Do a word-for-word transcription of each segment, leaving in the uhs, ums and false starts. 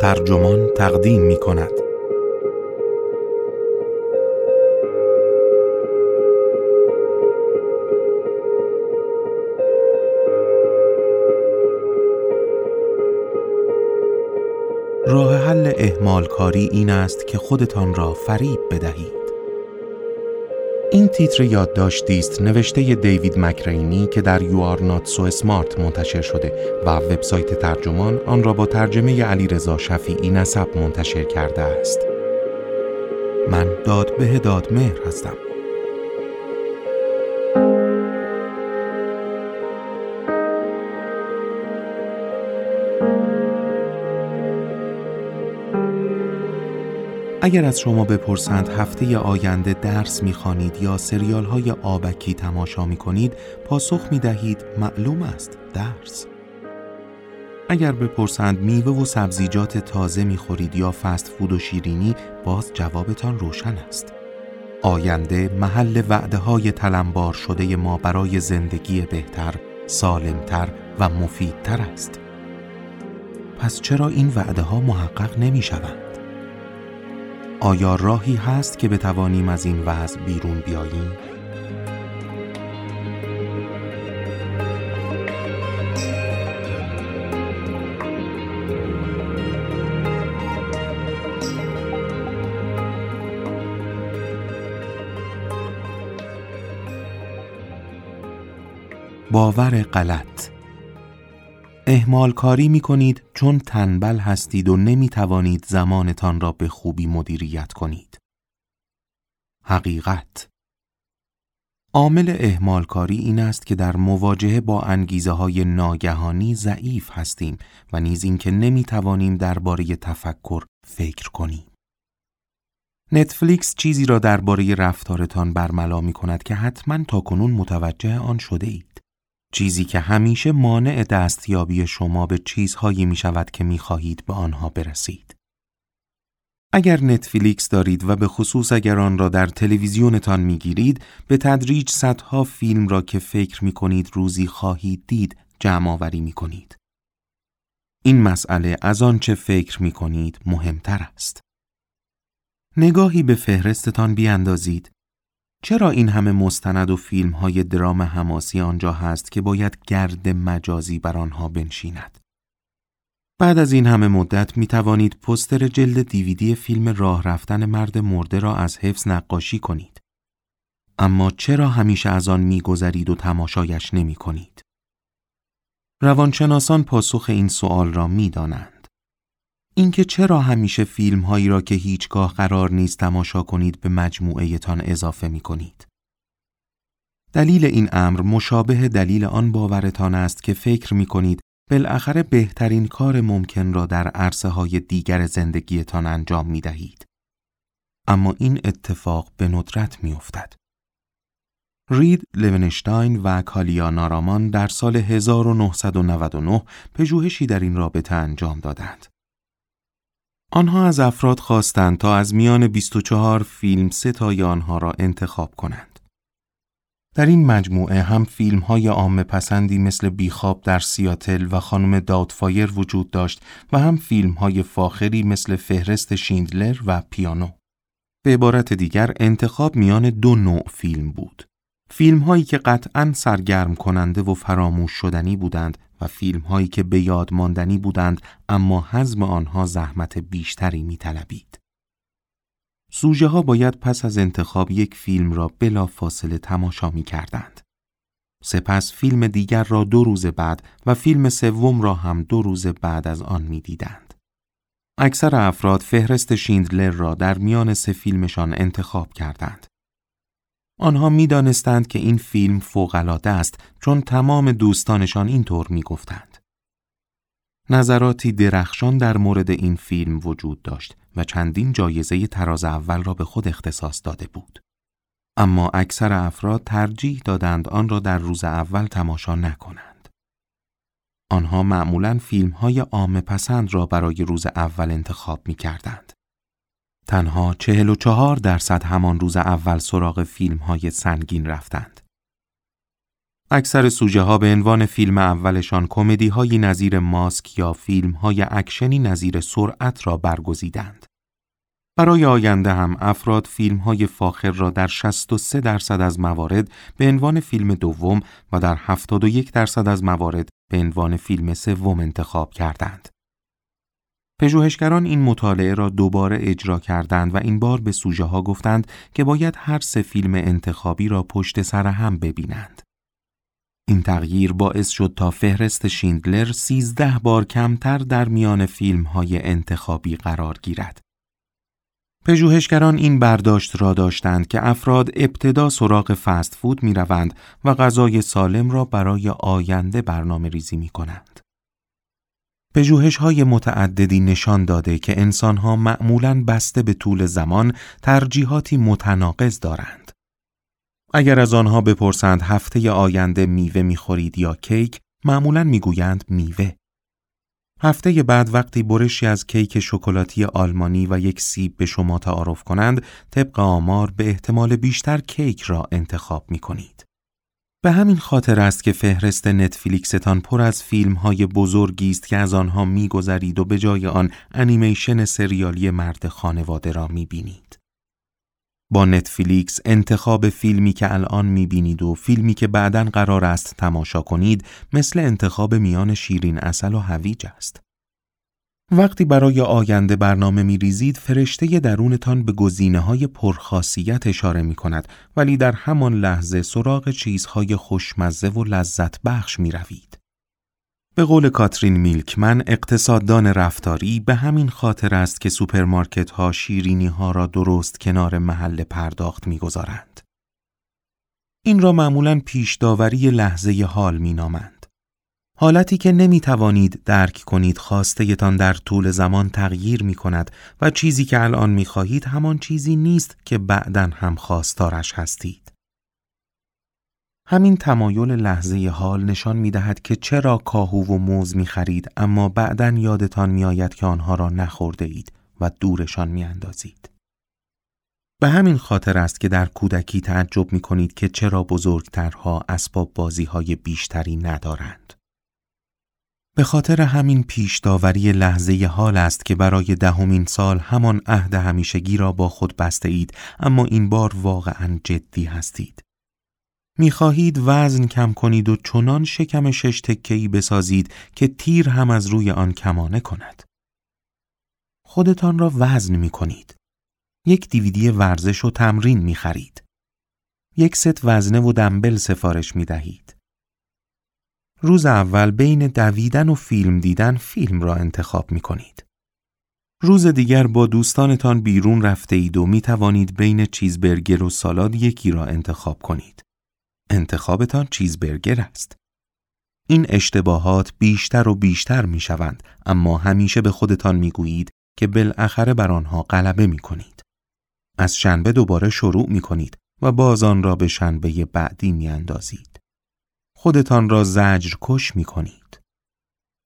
ترجمان تقدیم می کند. راه حل اهمالکاری این است که خودتان را فریب بدهید. این تیتر یادداشتی است نوشته دیوید مکرینی که در You Are Not So Smart منتشر شده و وبسایت ترجمان آن را با ترجمه علی رضا شفیعی نسب منتشر کرده است. من داد به داد مهر هستم. اگر از شما بپرسند هفته آینده درس می‌خوانید یا سریال‌های آبکی تماشا می‌کنید، پاسخ می‌دهید معلوم است درس. اگر بپرسند میوه و سبزیجات تازه می‌خورید یا فست فود و شیرینی، باز جوابتان روشن است. آینده محل وعده‌های تلمبار شده ما برای زندگی بهتر، سالمتر و مفیدتر است. پس چرا این وعده‌ها محقق نمی‌شوند؟ آیا راهی هست که بتوانیم از این وضع بیرون بیاییم؟ باور غلط. اهمال کاری می کنید چون تنبل هستید و نمی توانید زمانتان را به خوبی مدیریت کنید. حقیقت. عامل اهمال کاری این است که در مواجهه با انگیزه های ناگهانی ضعیف هستیم و نیز این که نمی توانیم درباره تفکر فکر کنیم. نتفلیکس چیزی را درباره رفتارتان برملا می کند که حتما تاکنون متوجه آن شده اید. چیزی که همیشه مانع دستیابی شما به چیزهایی می شود که می خواهید به آنها برسید. اگر نتفلیکس دارید و به خصوص اگر آن را در تلویزیونتان می گیرید، به تدریج صدها فیلم را که فکر می کنید روزی خواهید دید جمع آوری می کنید. این مسئله از آن چه فکر می کنید مهمتر است. نگاهی به فهرستتان بیاندازید. چرا این همه مستند و فیلم های درام حماسی آنجا هست که باید گرد مجازی بر آنها بنشیند؟ بعد از این همه مدت می توانید پوستر جلد دیویدی فیلم راه رفتن مرد مرده را از حفظ نقاشی کنید. اما چرا همیشه از آن می گذرید و تماشایش نمی کنید؟ روانشناسان پاسخ این سوال را می دانند. اینکه چرا همیشه فیلم هایی را که هیچگاه قرار نیست تماشا کنید به مجموعه تان اضافه می کنید. دلیل این امر مشابه دلیل آن باورتان است که فکر می کنید بالاخره بهترین کار ممکن را در عرصه های دیگر زندگیتان انجام می دهید. اما این اتفاق به ندرت می افتد. رید، لوینشتاین و کالیا نارامان در سال هزار و نهصد و نود و نه پژوهشی در این رابطه انجام دادند. آنها از افراد خواستند تا از میان بیست و چهار فیلم سه تای آنها را انتخاب کنند. در این مجموعه هم فیلم‌های عامه‌پسندی مثل بیخواب در سیاتل و خانم داوتفایر وجود داشت و هم فیلم‌های فاخری مثل فهرست شیندلر و پیانو. به عبارت دیگر انتخاب میان دو نوع فیلم بود. فیلم‌هایی که قطعاً سرگرم کننده و فراموش شدنی بودند و فیلم‌هایی که به یاد ماندنی بودند اما هضم آنها زحمت بیشتری می‌طلبید. سوژه‌ها باید پس از انتخاب یک فیلم را بلافاصله تماشا می‌کردند. سپس فیلم دیگر را دو روز بعد و فیلم سوم را هم دو روز بعد از آن می‌دیدند. اکثر افراد فهرست شیندلر را در میان سه فیلمشان انتخاب کردند. آنها می دانستند که این فیلم فوق‌العاده است چون تمام دوستانشان اینطور می گفتند. نظراتی درخشان در مورد این فیلم وجود داشت و چندین جایزه تراز اول را به خود اختصاص داده بود. اما اکثر افراد ترجیح دادند آن را در روز اول تماشا نکنند. آنها معمولاً فیلم‌های عامه‌پسند را برای روز اول انتخاب می کردند. تنها چهل و چهار درصد همان روز اول سراغ فیلم‌های سنگین رفتند. اکثر سوژه ها به عنوان فیلم اولشان کمدی هایی نظیر ماسک یا فیلم های اکشنی نظیر سرعت را برگزیدند. برای آینده هم افراد فیلم های فاخر را در شصت و سه درصد از موارد به عنوان فیلم دوم و در هفتاد و یک درصد از موارد به عنوان فیلم سوم انتخاب کردند. پژوهشگران این مطالعه را دوباره اجرا کردند و این بار به سوژه ها گفتند که باید هر سه فیلم انتخابی را پشت سر هم ببینند. این تغییر باعث شد تا فهرست شیندلر سیزده بار کمتر در میان فیلم‌های انتخابی قرار گیرد. پژوهشگران این برداشت را داشتند که افراد ابتدا سراغ فست فود می‌روند و غذای سالم را برای آینده برنامه‌ریزی می‌کنند. پژوهش‌های متعددی نشان داده که انسان‌ها معمولاً بسته به طول زمان ترجیحاتی متناقض دارند. اگر از آنها بپرسند هفته آینده میوه میخورید یا کیک، معمولاً میگویند میوه. هفته بعد وقتی برشی از کیک شکلاتی آلمانی و یک سیب به شما تعارف کنند، طبق آمار به احتمال بیشتر کیک را انتخاب میکنید. به همین خاطر است که فهرست نتفلیکستان پر از فیلم‌های بزرگی است که از آنها میگذرید و به جای آن انیمیشن سریالی مرد خانواده را میبینید. با نتفلیکس انتخاب فیلمی که الان می‌بینید و فیلمی که بعداً قرار است تماشا کنید مثل انتخاب میان شیرین عسل و هویج است. وقتی برای آینده برنامه می‌ریزید، فرشته درونتان به گزینه‌های پرخاصیت اشاره می‌کند، ولی در همان لحظه سراغ چیزهای خوشمزه و لذت بخش می‌روید. به قول کاترین میلکمن، اقتصاددان رفتاری، به همین خاطر است که سوپرمارکت‌ها شیرینی‌ها را درست کنار محل پرداخت می‌گذارند. این را معمولاً پیش‌داوری لحظه حال می‌نامند. حالتی که نمی‌توانید درک کنید خواسته‌تان در طول زمان تغییر می‌کند و چیزی که الان می‌خواهید همان چیزی نیست که بعداً هم خواستارش هستید. همین تمایل لحظه حال نشان می‌دهد که چرا کاهو و موز می‌خرید اما بعداً یادتان می‌آید که آنها را نخورده اید و دورشان می‌اندازید. به همین خاطر است که در کودکی تعجب می‌کنید که چرا بزرگترها اسباب بازی‌های بیشتری ندارند. به خاطر همین پیش‌داوری لحظه حال است که برای دهمین سال همان عهد همیشگی را با خود بسته اید، اما این بار واقعاً جدی هستید. می‌خواهید وزن کم کنید و چنان شکم شش تکه‌ای بسازید که تیر هم از روی آن کمانه کند. خودتان را وزن می‌کنید. یک دیویدی ورزش و تمرین می‌خرید. یک ست وزنه و دمبل سفارش می‌دهید. روز اول بین دویدن و فیلم دیدن فیلم را انتخاب می‌کنید. روز دیگر با دوستانتان بیرون رفته اید و می‌توانید بین چیزبرگر و سالاد یکی را انتخاب کنید. انتخابتان چیزبرگر است. این اشتباهات بیشتر و بیشتر میشوند، اما همیشه به خودتان میگویید که بالاخره بر آنها غلبه میکنید. از شنبه دوباره شروع میکنید و باز آن را به شنبه بعدی میاندازید. خودتان را زجرکش میکنید.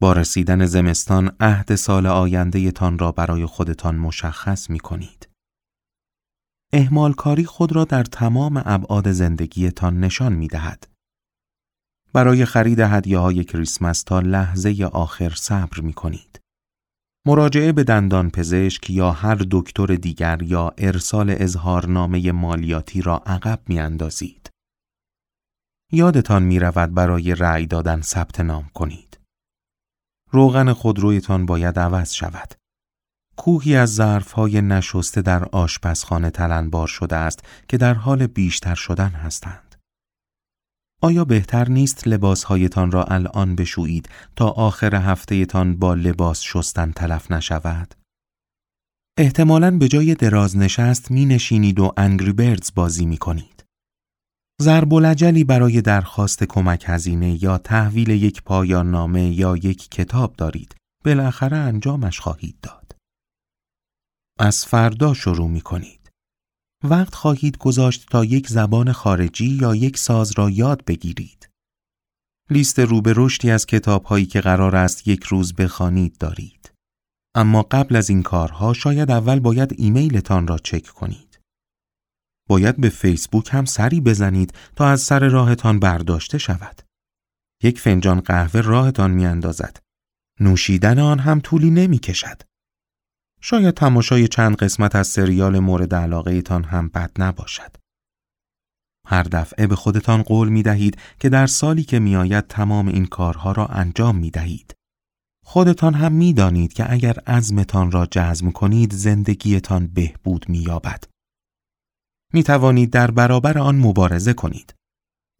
با رسیدن زمستان عهد سال آینده تان را برای خودتان مشخص میکنید. اهمالکاری خود را در تمام ابعاد زندگیتان نشان می‌دهد. برای خرید هدیه‌های کریسمس تا لحظه آخر صبر می‌کنید. مراجعه به دندانپزشک یا هر دکتر دیگر یا ارسال اظهارنامه مالیاتی را عقب می‌اندازید. یادتان می‌رود برای رأی دادن ثبت نام کنید. روغن خودرویتان باید عوض شود. کوهی از ظرف‌های نشسته در آشپزخانه تلنبار شده است که در حال بیشتر شدن هستند. آیا بهتر نیست لباس‌هایتان را الان بشویید تا آخر هفته‌تان با لباس شستن تلف نشود؟ احتمالاً به جای دراز نشست می‌نشینید و انگری بردز بازی می‌کنید. ضرب العجلی برای درخواست کمک هزینه یا تحویل یک پایان نامه یا یک کتاب دارید. بالاخره انجامش خواهید داد. از فردا شروع می کنید. وقت خواهید گذاشت تا یک زبان خارجی یا یک ساز را یاد بگیرید. لیست روبه رشدی از کتاب‌هایی که قرار است یک روز بخوانید دارید. اما قبل از این کارها شاید اول باید ایمیلتان را چک کنید. باید به فیسبوک هم سری بزنید تا از سر راهتان برداشته شود. یک فنجان قهوه راهتان میاندازد. نوشیدن آن هم طولی نمی کشد. شاید تماشای چند قسمت از سریال مورد علاقه تان هم بد نباشد. هر دفعه به خودتان قول می دهید که در سالی که می آید تمام این کارها را انجام می دهید. خودتان هم می دانید که اگر عزمتان را جزم کنید زندگیتان بهبود می یابد. می توانید در برابر آن مبارزه کنید.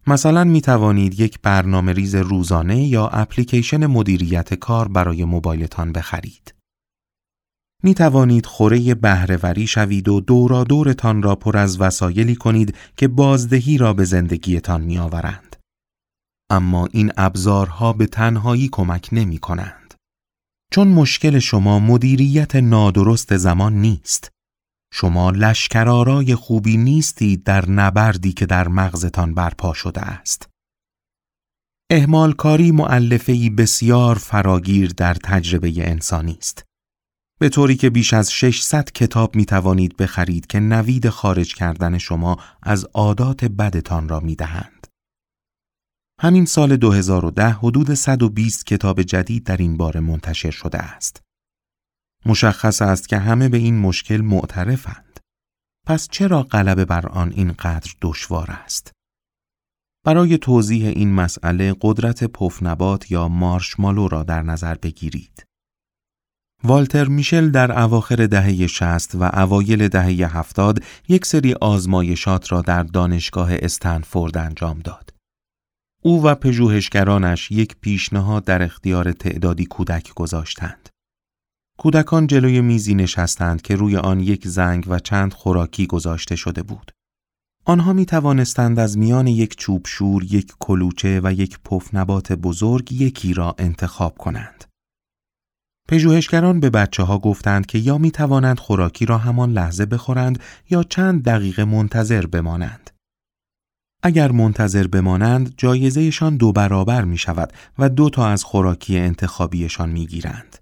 مثلا می توانید یک برنامه ریز روزانه یا اپلیکیشن مدیریت کار برای موبایلتان بخرید. می توانید خوره بهره‌وری شوید و دورا دورتان را پر از وسایلی کنید که بازدهی را به زندگیتان می آورند. اما این ابزارها به تنهایی کمک نمی کنند. چون مشکل شما مدیریت نادرست زمان نیست. شما لشکرآرای خوبی نیستید در نبردی که در مغزتان برپا شده است. اهمالکاری مؤلفه‌ای بسیار فراگیر در تجربه انسانی است. به طوری که بیش از ششصد کتاب می توانید بخرید که نوید خارج کردن شما از عادات بدتان را می دهند. همین سال دو هزار و ده حدود صد و بیست کتاب جدید در این باره منتشر شده است. مشخص است که همه به این مشکل معترفند. پس چرا غلبه بر آن اینقدر دشوار است؟ برای توضیح این مسئله قدرت پفنبات یا مارشمالو را در نظر بگیرید. والتر میشل در اواخر دهه شصت و اوایل دهه هفتاد یک سری آزمایشات را در دانشگاه استنفورد انجام داد. او و پژوهشگرانش یک پیشنهاد در اختیار تعدادی کودک گذاشتند. کودکان جلوی میزی نشستند که روی آن یک زنگ و چند خوراکی گذاشته شده بود. آنها می توانستند از میان یک چوب شور، یک کلوچه و یک پفنبات بزرگ یکی را انتخاب کنند. پژوهشگران به بچه ها گفتند که یا می توانند خوراکی را همان لحظه بخورند یا چند دقیقه منتظر بمانند. اگر منتظر بمانند، جایزهشان دو برابر می شود و دو تا از خوراکی انتخابیشان می گیرند.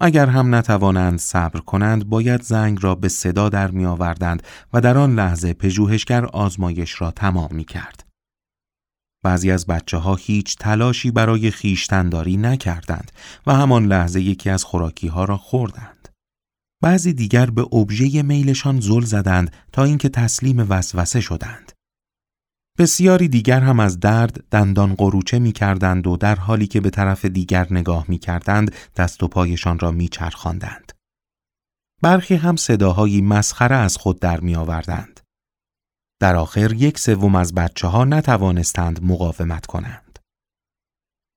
اگر هم نتوانند صبر کنند، باید زنگ را به صدا در می آوردند و در آن لحظه پژوهشگر آزمایش را تمام می کرد. بعضی از بچه ها هیچ تلاشی برای خیشتنداری نکردند و همان لحظه یکی از خوراکی ها را خوردند. بعضی دیگر به ابژه میلشان زل زدند تا اینکه تسلیم وسوسه شدند. بسیاری دیگر هم از درد دندان قروچه می کردند و در حالی که به طرف دیگر نگاه می کردند دست و پایشان را می چرخاندند. برخی هم صداهایی مسخره از خود در می آوردند. در آخر یک سوم از بچه ها نتوانستند مقاومت کنند.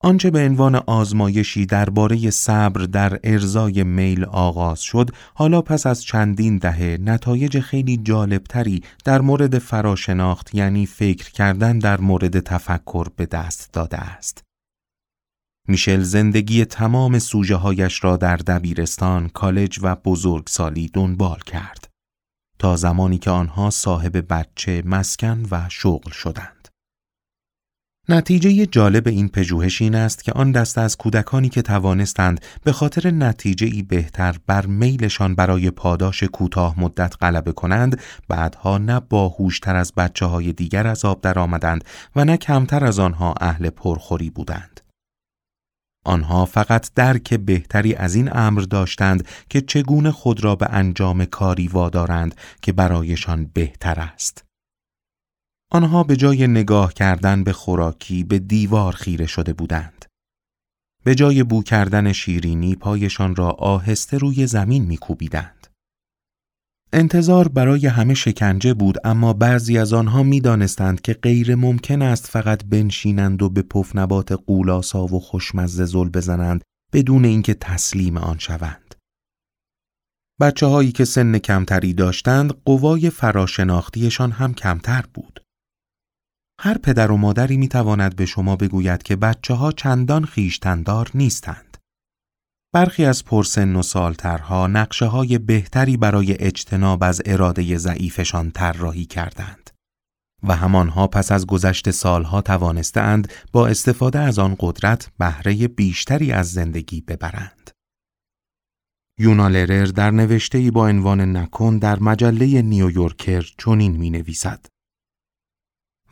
آنچه به عنوان آزمایشی درباره صبر در ارضای میل آغاز شد، حالا پس از چندین دهه نتایج خیلی جالبتری در مورد فراشناخت، یعنی فکر کردن در مورد تفکر، به دست داده است. میشل زندگی تمام سوژه هایش را در دبیرستان، کالج و بزرگسالی دنبال کرد، تا زمانی که آنها صاحب بچه، مسکن و شغل شدند. نتیجه جالب این پژوهش این است که آن دسته از کودکانی که توانستند به خاطر نتیجه‌ای بهتر بر میلشان برای پاداش کوتاه مدت غلبه کنند، بعدها نه باهوشتر از بچه‌های دیگر از آب درآمدند و نه کمتر از آنها اهل پرخوری بودند. آنها فقط درک بهتری از این امر داشتند که چگونه خود را به انجام کاری وادارند که برایشان بهتر است. آنها به جای نگاه کردن به خوراکی، به دیوار خیره شده بودند. به جای بو کردن شیرینی، پایشان را آهسته روی زمین می‌کوبیدند. انتظار برای همه شکنجه بود، اما بعضی از آنها می‌دانستند که غیر ممکن است فقط بنشینند و به پفنبات قولاسا و خوشمزه زل بزنند بدون اینکه تسلیم آن شوند. بچه هایی که سن کمتری داشتند، قوای فراشناختیشان هم کمتر بود. هر پدر و مادری می تواند به شما بگوید که بچه ها چندان خیشتندار نیستند. برخی از پرسن و سالترها نقشه های بهتری برای اجتناب از اراده ضعیفشان طراحی کردند و همانها پس از گذشت سالها توانستند با استفاده از آن قدرت بهره بیشتری از زندگی ببرند. یونا لرر در نوشته‌ای با عنوان نکن در مجله نیویورکر چنین می‌نویسد: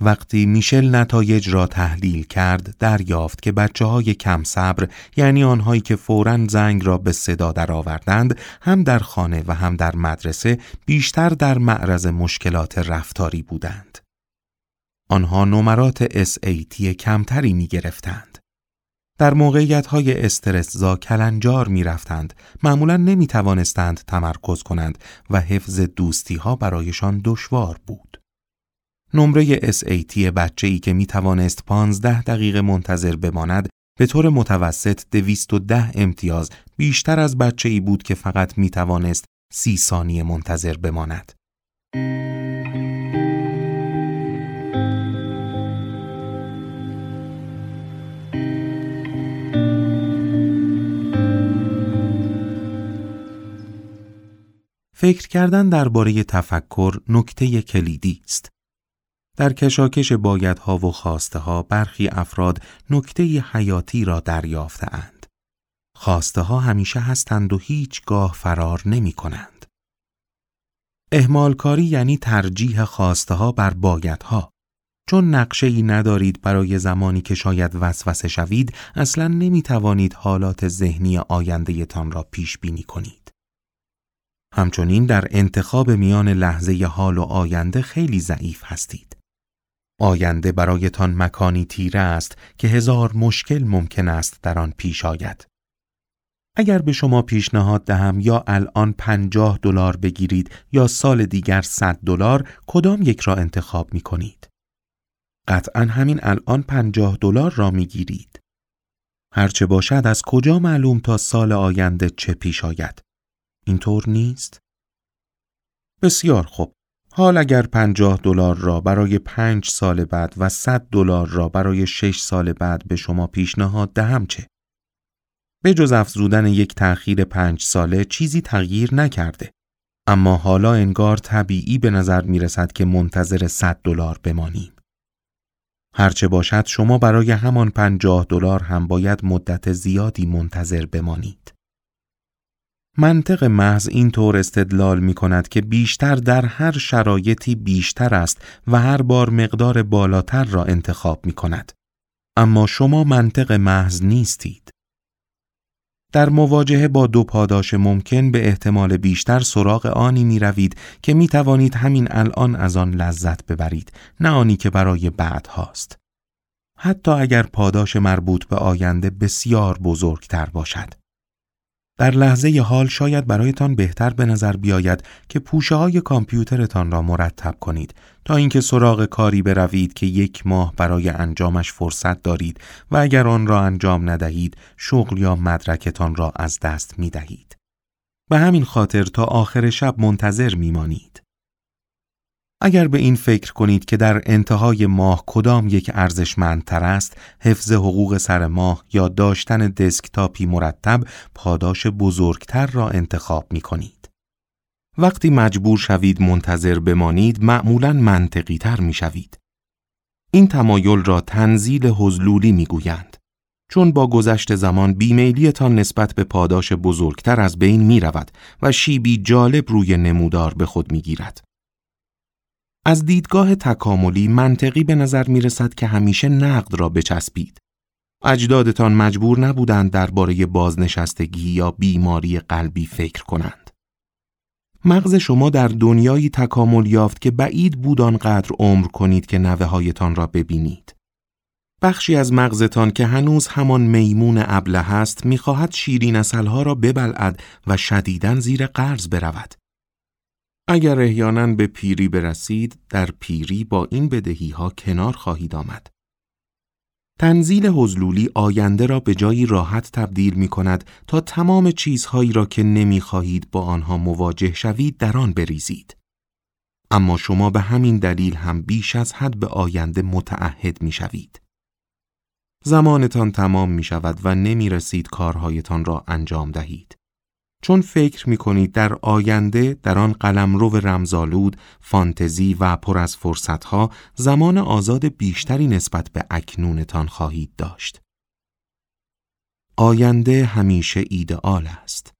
وقتی میشل نتایج را تحلیل کرد، دریافت که بچه‌های کم صبر، یعنی آنهایی که فوراً زنگ را به صدا درآوردند، هم در خانه و هم در مدرسه بیشتر در معرض مشکلات رفتاری بودند. آنها نمرات اس ای تی کمتری می‌گرفتند. در موقعیت‌های استرس‌زا کلنجار می‌رفتند، معمولاً نمی‌توانستند تمرکز کنند و حفظ دوستی‌ها برایشان دشوار بود. نمره اس ای تی بچه‌ای که می‌توانست پانزده دقیقه منتظر بماند، به طور متوسط دویست و ده امتیاز بیشتر از بچه‌ای بود که فقط می‌توانست سی ثانیه منتظر بماند. فکر کردن درباره تفکر نکته کلیدی است. در کشاکش بایدها و خواسته‌ها برخی افراد نکته حیاتی را دریافته‌اند. خواسته‌ها همیشه هستند و هیچگاه فرار نمی‌کنند. اهمالکاری یعنی ترجیح خواسته‌ها بر بایدها. چون نقشه‌ای ندارید برای زمانی که شاید وسوسه شوید، اصلاً نمی‌توانید حالات ذهنی آینده‌تان را پیش بینی کنید. همچنین در انتخاب میان لحظه حال و آینده خیلی ضعیف هستید. آینده برایتان مکانی تیره است که هزار مشکل ممکن است در آن پیش آید. اگر به شما پیشنهاد دهم یا الان پنجاه دلار بگیرید یا سال دیگر صد دلار، کدام یک را انتخاب می کنید؟ قطعاً همین الان پنجاه دلار را می گیرید. هرچه باشد از کجا معلوم تا سال آینده چه پیش آید؟ اینطور نیست؟ بسیار خوب. حال اگر پنجاه دلار را برای پنج سال بعد و صد دلار را برای شش سال بعد به شما پیشنهاد دهم چه؟ به جز افزودن یک تأخیر پنج ساله چیزی تغییر نکرده. اما حالا انگار طبیعی به نظر می رسد که منتظر صد دلار بمانیم. هرچه باشد شما برای همان پنجاه دلار هم باید مدت زیادی منتظر بمانید. منطق محض این طور استدلال می کند که بیشتر در هر شرایطی بیشتر است و هر بار مقدار بالاتر را انتخاب می کند. اما شما منطق محض نیستید. در مواجهه با دو پاداش ممکن به احتمال بیشتر سراغ آنی می روید که می توانید همین الان از آن لذت ببرید، نه آنی که برای بعد هاست. حتی اگر پاداش مربوط به آینده بسیار بزرگتر باشد. در لحظه حال شاید برایتان بهتر به نظر بیاید که پوشه‌های کامپیوترتان را مرتب کنید تا اینکه سراغ کاری بروید که یک ماه برای انجامش فرصت دارید و اگر آن را انجام ندهید شغل یا مدرکتان را از دست می‌دهید. به همین خاطر تا آخر شب منتظر می‌مانید. اگر به این فکر کنید که در انتهای ماه کدام یک ارزشمندتر است، حفظ حقوق سر ماه یا داشتن دسکتاپی مرتب، پاداش بزرگتر را انتخاب می کنید. وقتی مجبور شوید منتظر بمانید، معمولاً منطقی تر می شوید. این تمایل را تنزیل حضلولی می گویند. چون با گذشت زمان بیمیلیتان نسبت به پاداش بزرگتر از بین می رود و شیبی جالب روی نمودار به خود می گیرد. از دیدگاه تکاملی منطقی به نظر می رسد که همیشه نقد را بچسبید. اجدادتان مجبور نبودند درباره بازنشستگی یا بیماری قلبی فکر کنند. مغز شما در دنیایی تکامل یافت که بعید بود آنقدر عمر کنید که نوه‌هایتان را ببینید. بخشی از مغزتان که هنوز همان میمون ابله است، می خواهد شیرین عسل‌ها را ببلعد و شدیداً زیر قرض برود. اگر احیاناً به پیری برسید، در پیری با این بدهی‌ها کنار خواهید آمد. تنزیل حضلولی آینده را به جایی راحت تبدیل می کند تا تمام چیزهایی را که نمی خواهید با آنها مواجه شوید در آن بریزید. اما شما به همین دلیل هم بیش از حد به آینده متعهد می شوید. زمانتان تمام می شود و نمی رسید کارهایتان را انجام دهید. چون فکر می‌کنید در آینده، در آن قلمرو رمزآلود، فانتزی و پر از فرصت‌ها، زمان آزاد بیشتری نسبت به اکنونتان خواهید داشت. آینده همیشه ایدئال است.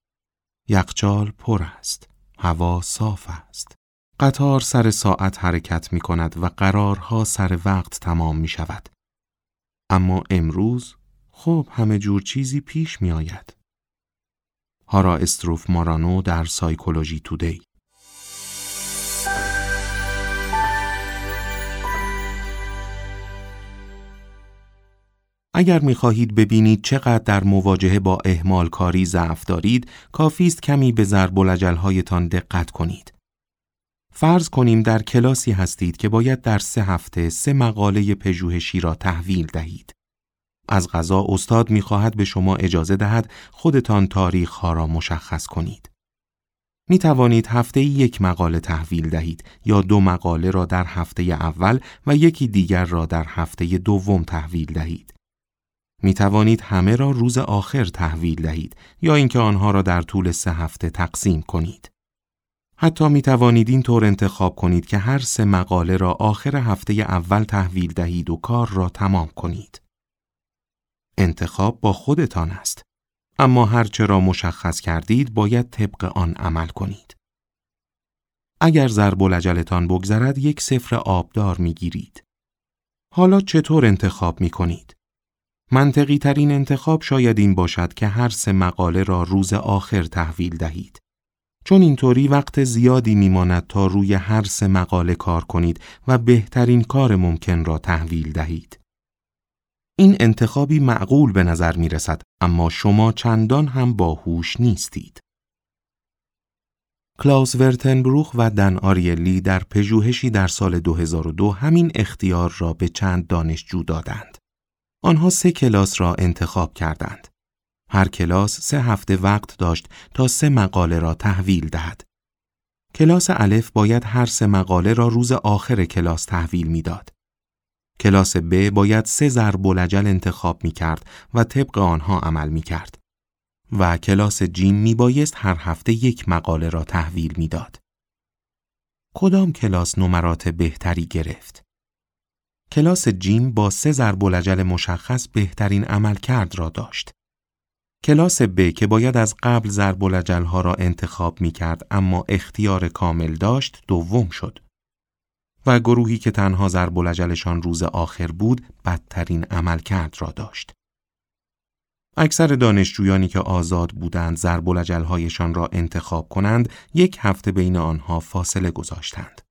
یخچال پر است. هوا صاف است. قطار سر ساعت حرکت می کند و قرارها سر وقت تمام می شود. اما امروز خب همه جور چیزی پیش می آید. هارا استروف مارانو در سایکولوژی تودی. اگر می‌خواهید ببینید چقدر در مواجهه با اهمال کاری ضعف دارید، کافی است کمی به ضرب العجل‌هایتان دقت کنید. فرض کنیم در کلاسی هستید که باید در سه هفته سه مقاله پژوهشی را تحویل دهید. از قضا استاد می‌خواهد به شما اجازه دهد خودتان تاریخ‌ها را مشخص کنید. می توانید هفته یک مقاله تحویل دهید یا دو مقاله را در هفته اول و یکی دیگر را در هفته دوم تحویل دهید. می توانید همه را روز آخر تحویل دهید یا اینکه آنها را در طول سه هفته تقسیم کنید. حتی می توانید این طور انتخاب کنید که هر سه مقاله را آخر هفته اول تحویل دهید و کار را تمام کنید. انتخاب با خودتان است. اما هرچه را مشخص کردید باید طبق آن عمل کنید. اگر ضرب العجلتان بگذرد یک صفر آبدار می گیرید. حالا چطور انتخاب می کنید؟ منطقی ترین انتخاب شاید این باشد که هر سه مقاله را روز آخر تحویل دهید. چون اینطوری وقت زیادی میماند تا روی هر سه مقاله کار کنید و بهترین کار ممکن را تحویل دهید. این انتخابی معقول به نظر می رسد، اما شما چندان هم باهوش نیستید. کلاوس ورتنبروخ و دن آریلی در پژوهشی در سال دو هزار و دو همین اختیار را به چند دانشجو دادند. آنها سه کلاس را انتخاب کردند. هر کلاس سه هفته وقت داشت تا سه مقاله را تحویل دهد. کلاس الف باید هر سه مقاله را روز آخر کلاس تحویل می داد. کلاس ب باید سه ضرب العجل انتخاب می کرد و طبق آنها عمل می کرد. و کلاس جیم می بایست هر هفته یک مقاله را تحویل می داد. کدام کلاس نمرات بهتری گرفت؟ کلاس جیم با سه ضرب العجل مشخص بهترین عمل کرد را داشت. کلاس ب که باید از قبل ضرب العجل ها را انتخاب می کرد اما اختیار کامل داشت دوم شد. و گروهی که تنها ضرب العجلشان روز آخر بود بدترین عمل کرد را داشت. اکثر دانشجویانی که آزاد بودند ضرب العجل هایشان را انتخاب کنند یک هفته بین آنها فاصله گذاشتند.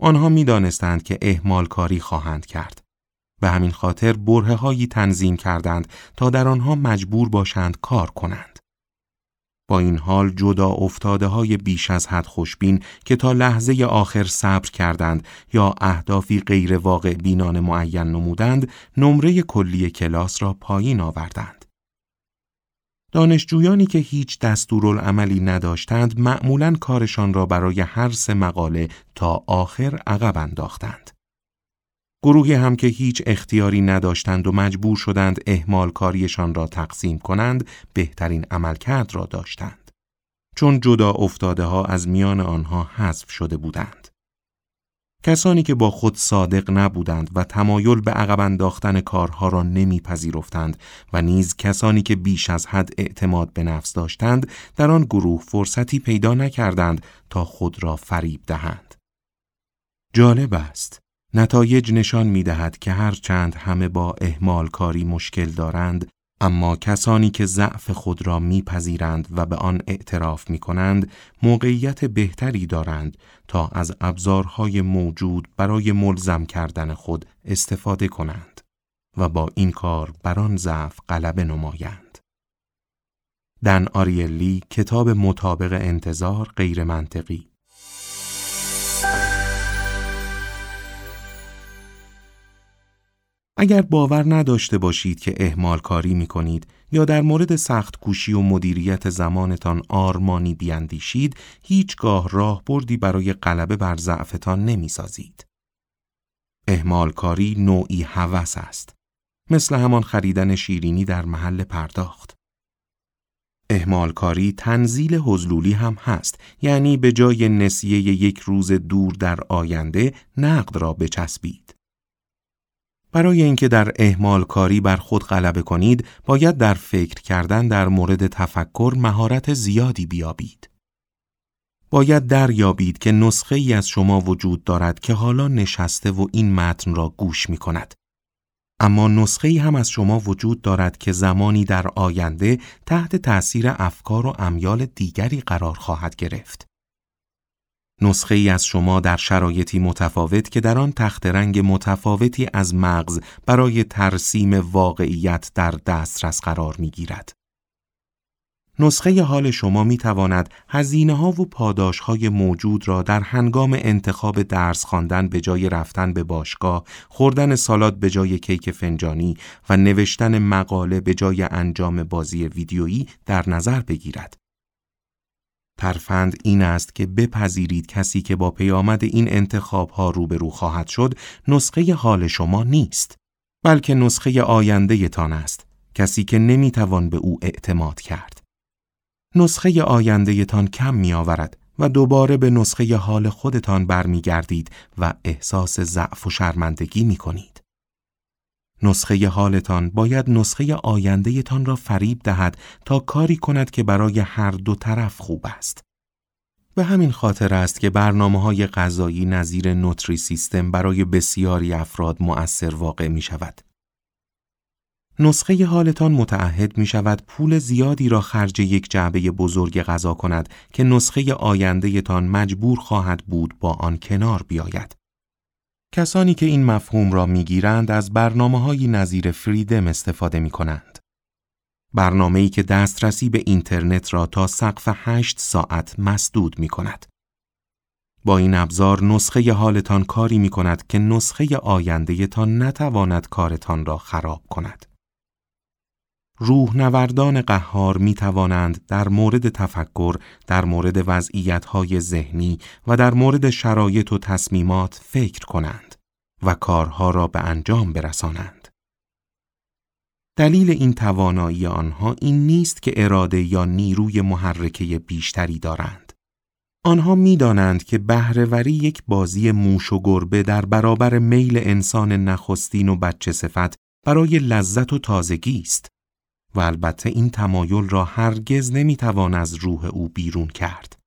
آنها می دانستند که اهمال کاری خواهند کرد. به همین خاطر برهه هایی تنظیم کردند تا در آنها مجبور باشند کار کنند. با این حال جدا افتاده های بیش از حد خوشبین که تا لحظه آخر صبر کردند یا اهدافی غیر واقع بینانه معین نمودند، نمره کلی کلاس را پایین آوردند. دانشجویانی که هیچ دستورالعملی نداشتند معمولاً کارشان را برای هر سه مقاله تا آخر عقب انداختند. گروهی هم که هیچ اختیاری نداشتند و مجبور شدند اهمال کاریشان را تقسیم کنند بهترین عملکرد را داشتند، چون جدا افتاده ها از میان آنها حذف شده بودند. کسانی که با خود صادق نبودند و تمایل به عقب انداختن کارها را نمیپذیرفتند و نیز کسانی که بیش از حد اعتماد به نفس داشتند در آن گروه فرصتی پیدا نکردند تا خود را فریب دهند. جالب است. نتایج نشان می‌دهد که هرچند همه با اهمال کاری مشکل دارند، اما کسانی که ضعف خود را میپذیرند و به آن اعتراف میکنند موقعیت بهتری دارند تا از ابزارهای موجود برای ملزم کردن خود استفاده کنند و با این کار بر آن ضعف غلبه نمایند. دن آریلی، کتاب مطابق انتظار غیر منطقی. اگر باور نداشته باشید که اهمال کاری می کنید یا در مورد سخت کوشی و مدیریت زمانتان آرمانی بیاندیشید، هیچگاه راهبردی برای غلبه بر ضعفتان نمی سازید. اهمال کاری نوعی هوس است، مثل همان خریدن شیرینی در محل پرداخت. اهمال کاری تنزیل حضلولی هم هست، یعنی به جای نسیه یک روز دور در آینده نقد را بچسبید. برای اینکه در اهمال کاری بر خود غلبه کنید، باید در فکر کردن در مورد تفکر مهارت زیادی بیابید. باید دریابید که نسخه ای از شما وجود دارد که حالا نشسته و این متن را گوش می کند. اما نسخه ای هم از شما وجود دارد که زمانی در آینده تحت تأثیر افکار و امیال دیگری قرار خواهد گرفت. نسخه ای از شما در شرایطی متفاوت که در آن تخت رنگ متفاوتی از مغز برای ترسیم واقعیت در دسترس قرار می گیرد. نسخه حال شما می تواند هزینه ها و پاداش های موجود را در هنگام انتخاب درس خواندن به جای رفتن به باشگاه، خوردن سالاد به جای کیک فنجانی و نوشتن مقاله به جای انجام بازی ویدیویی در نظر بگیرد. ترفند این است که بپذیرید کسی که با پیامد این انتخاب ها روبرو خواهد شد، نسخه حال شما نیست، بلکه نسخه آینده تان است، کسی که نمی توان به او اعتماد کرد. نسخه آینده تان کم می آورد و دوباره به نسخه حال خودتان برمی گردید و احساس ضعف و شرمندگی می کنید. نسخه حالتان باید نسخه آینده تان را فریب دهد تا کاری کند که برای هر دو طرف خوب است. به همین خاطر است که برنامه‌های غذایی نظیر نوتری سیستم برای بسیاری افراد مؤثر واقع می شود. نسخه حالتان متعهد می شود پول زیادی را خرج یک جعبه بزرگ غذا کند که نسخه آینده تان مجبور خواهد بود با آن کنار بیاید. کسانی که این مفهوم را می گیرند از برنامه‌های نظیر فریدم استفاده می کنند. برنامه‌ای که دسترسی به اینترنت را تا سقف هشت ساعت مسدود می کند. با این ابزار نسخه حالتان کاری می کند که نسخه آینده تان نتواند کارتان را خراب کند. روح‌نوردان قهار می توانند در مورد تفکر، در مورد وضعیت‌های ذهنی و در مورد شرایط و تصمیمات فکر کنند و کارها را به انجام برسانند. دلیل این توانایی آنها این نیست که اراده یا نیروی محرکه بیشتری دارند. آنها می دانند که بهره‌وری یک بازی موش و گربه در برابر میل انسان نخستین و بچه صفت برای لذت و تازگی است. و البته این تمایل را هرگز نمیتوان از روح او بیرون کرد.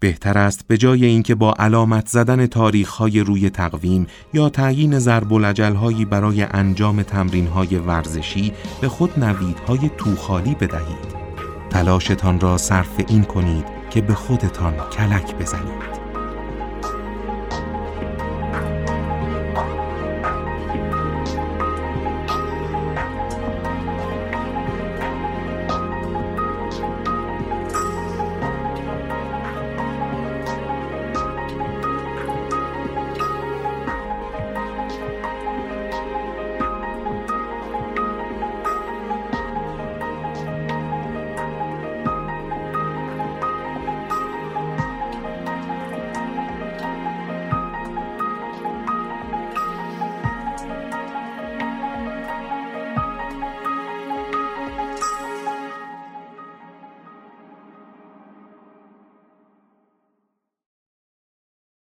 بهتر است به جای اینکه با علامت زدن تاریخ‌های روی تقویم یا تعیین ضرب العجل‌هایی برای انجام تمرین‌های ورزشی به خود نویدهای توخالی بدهید. تلاشتان را صرف این کنید که به خودتان کلک بزنید.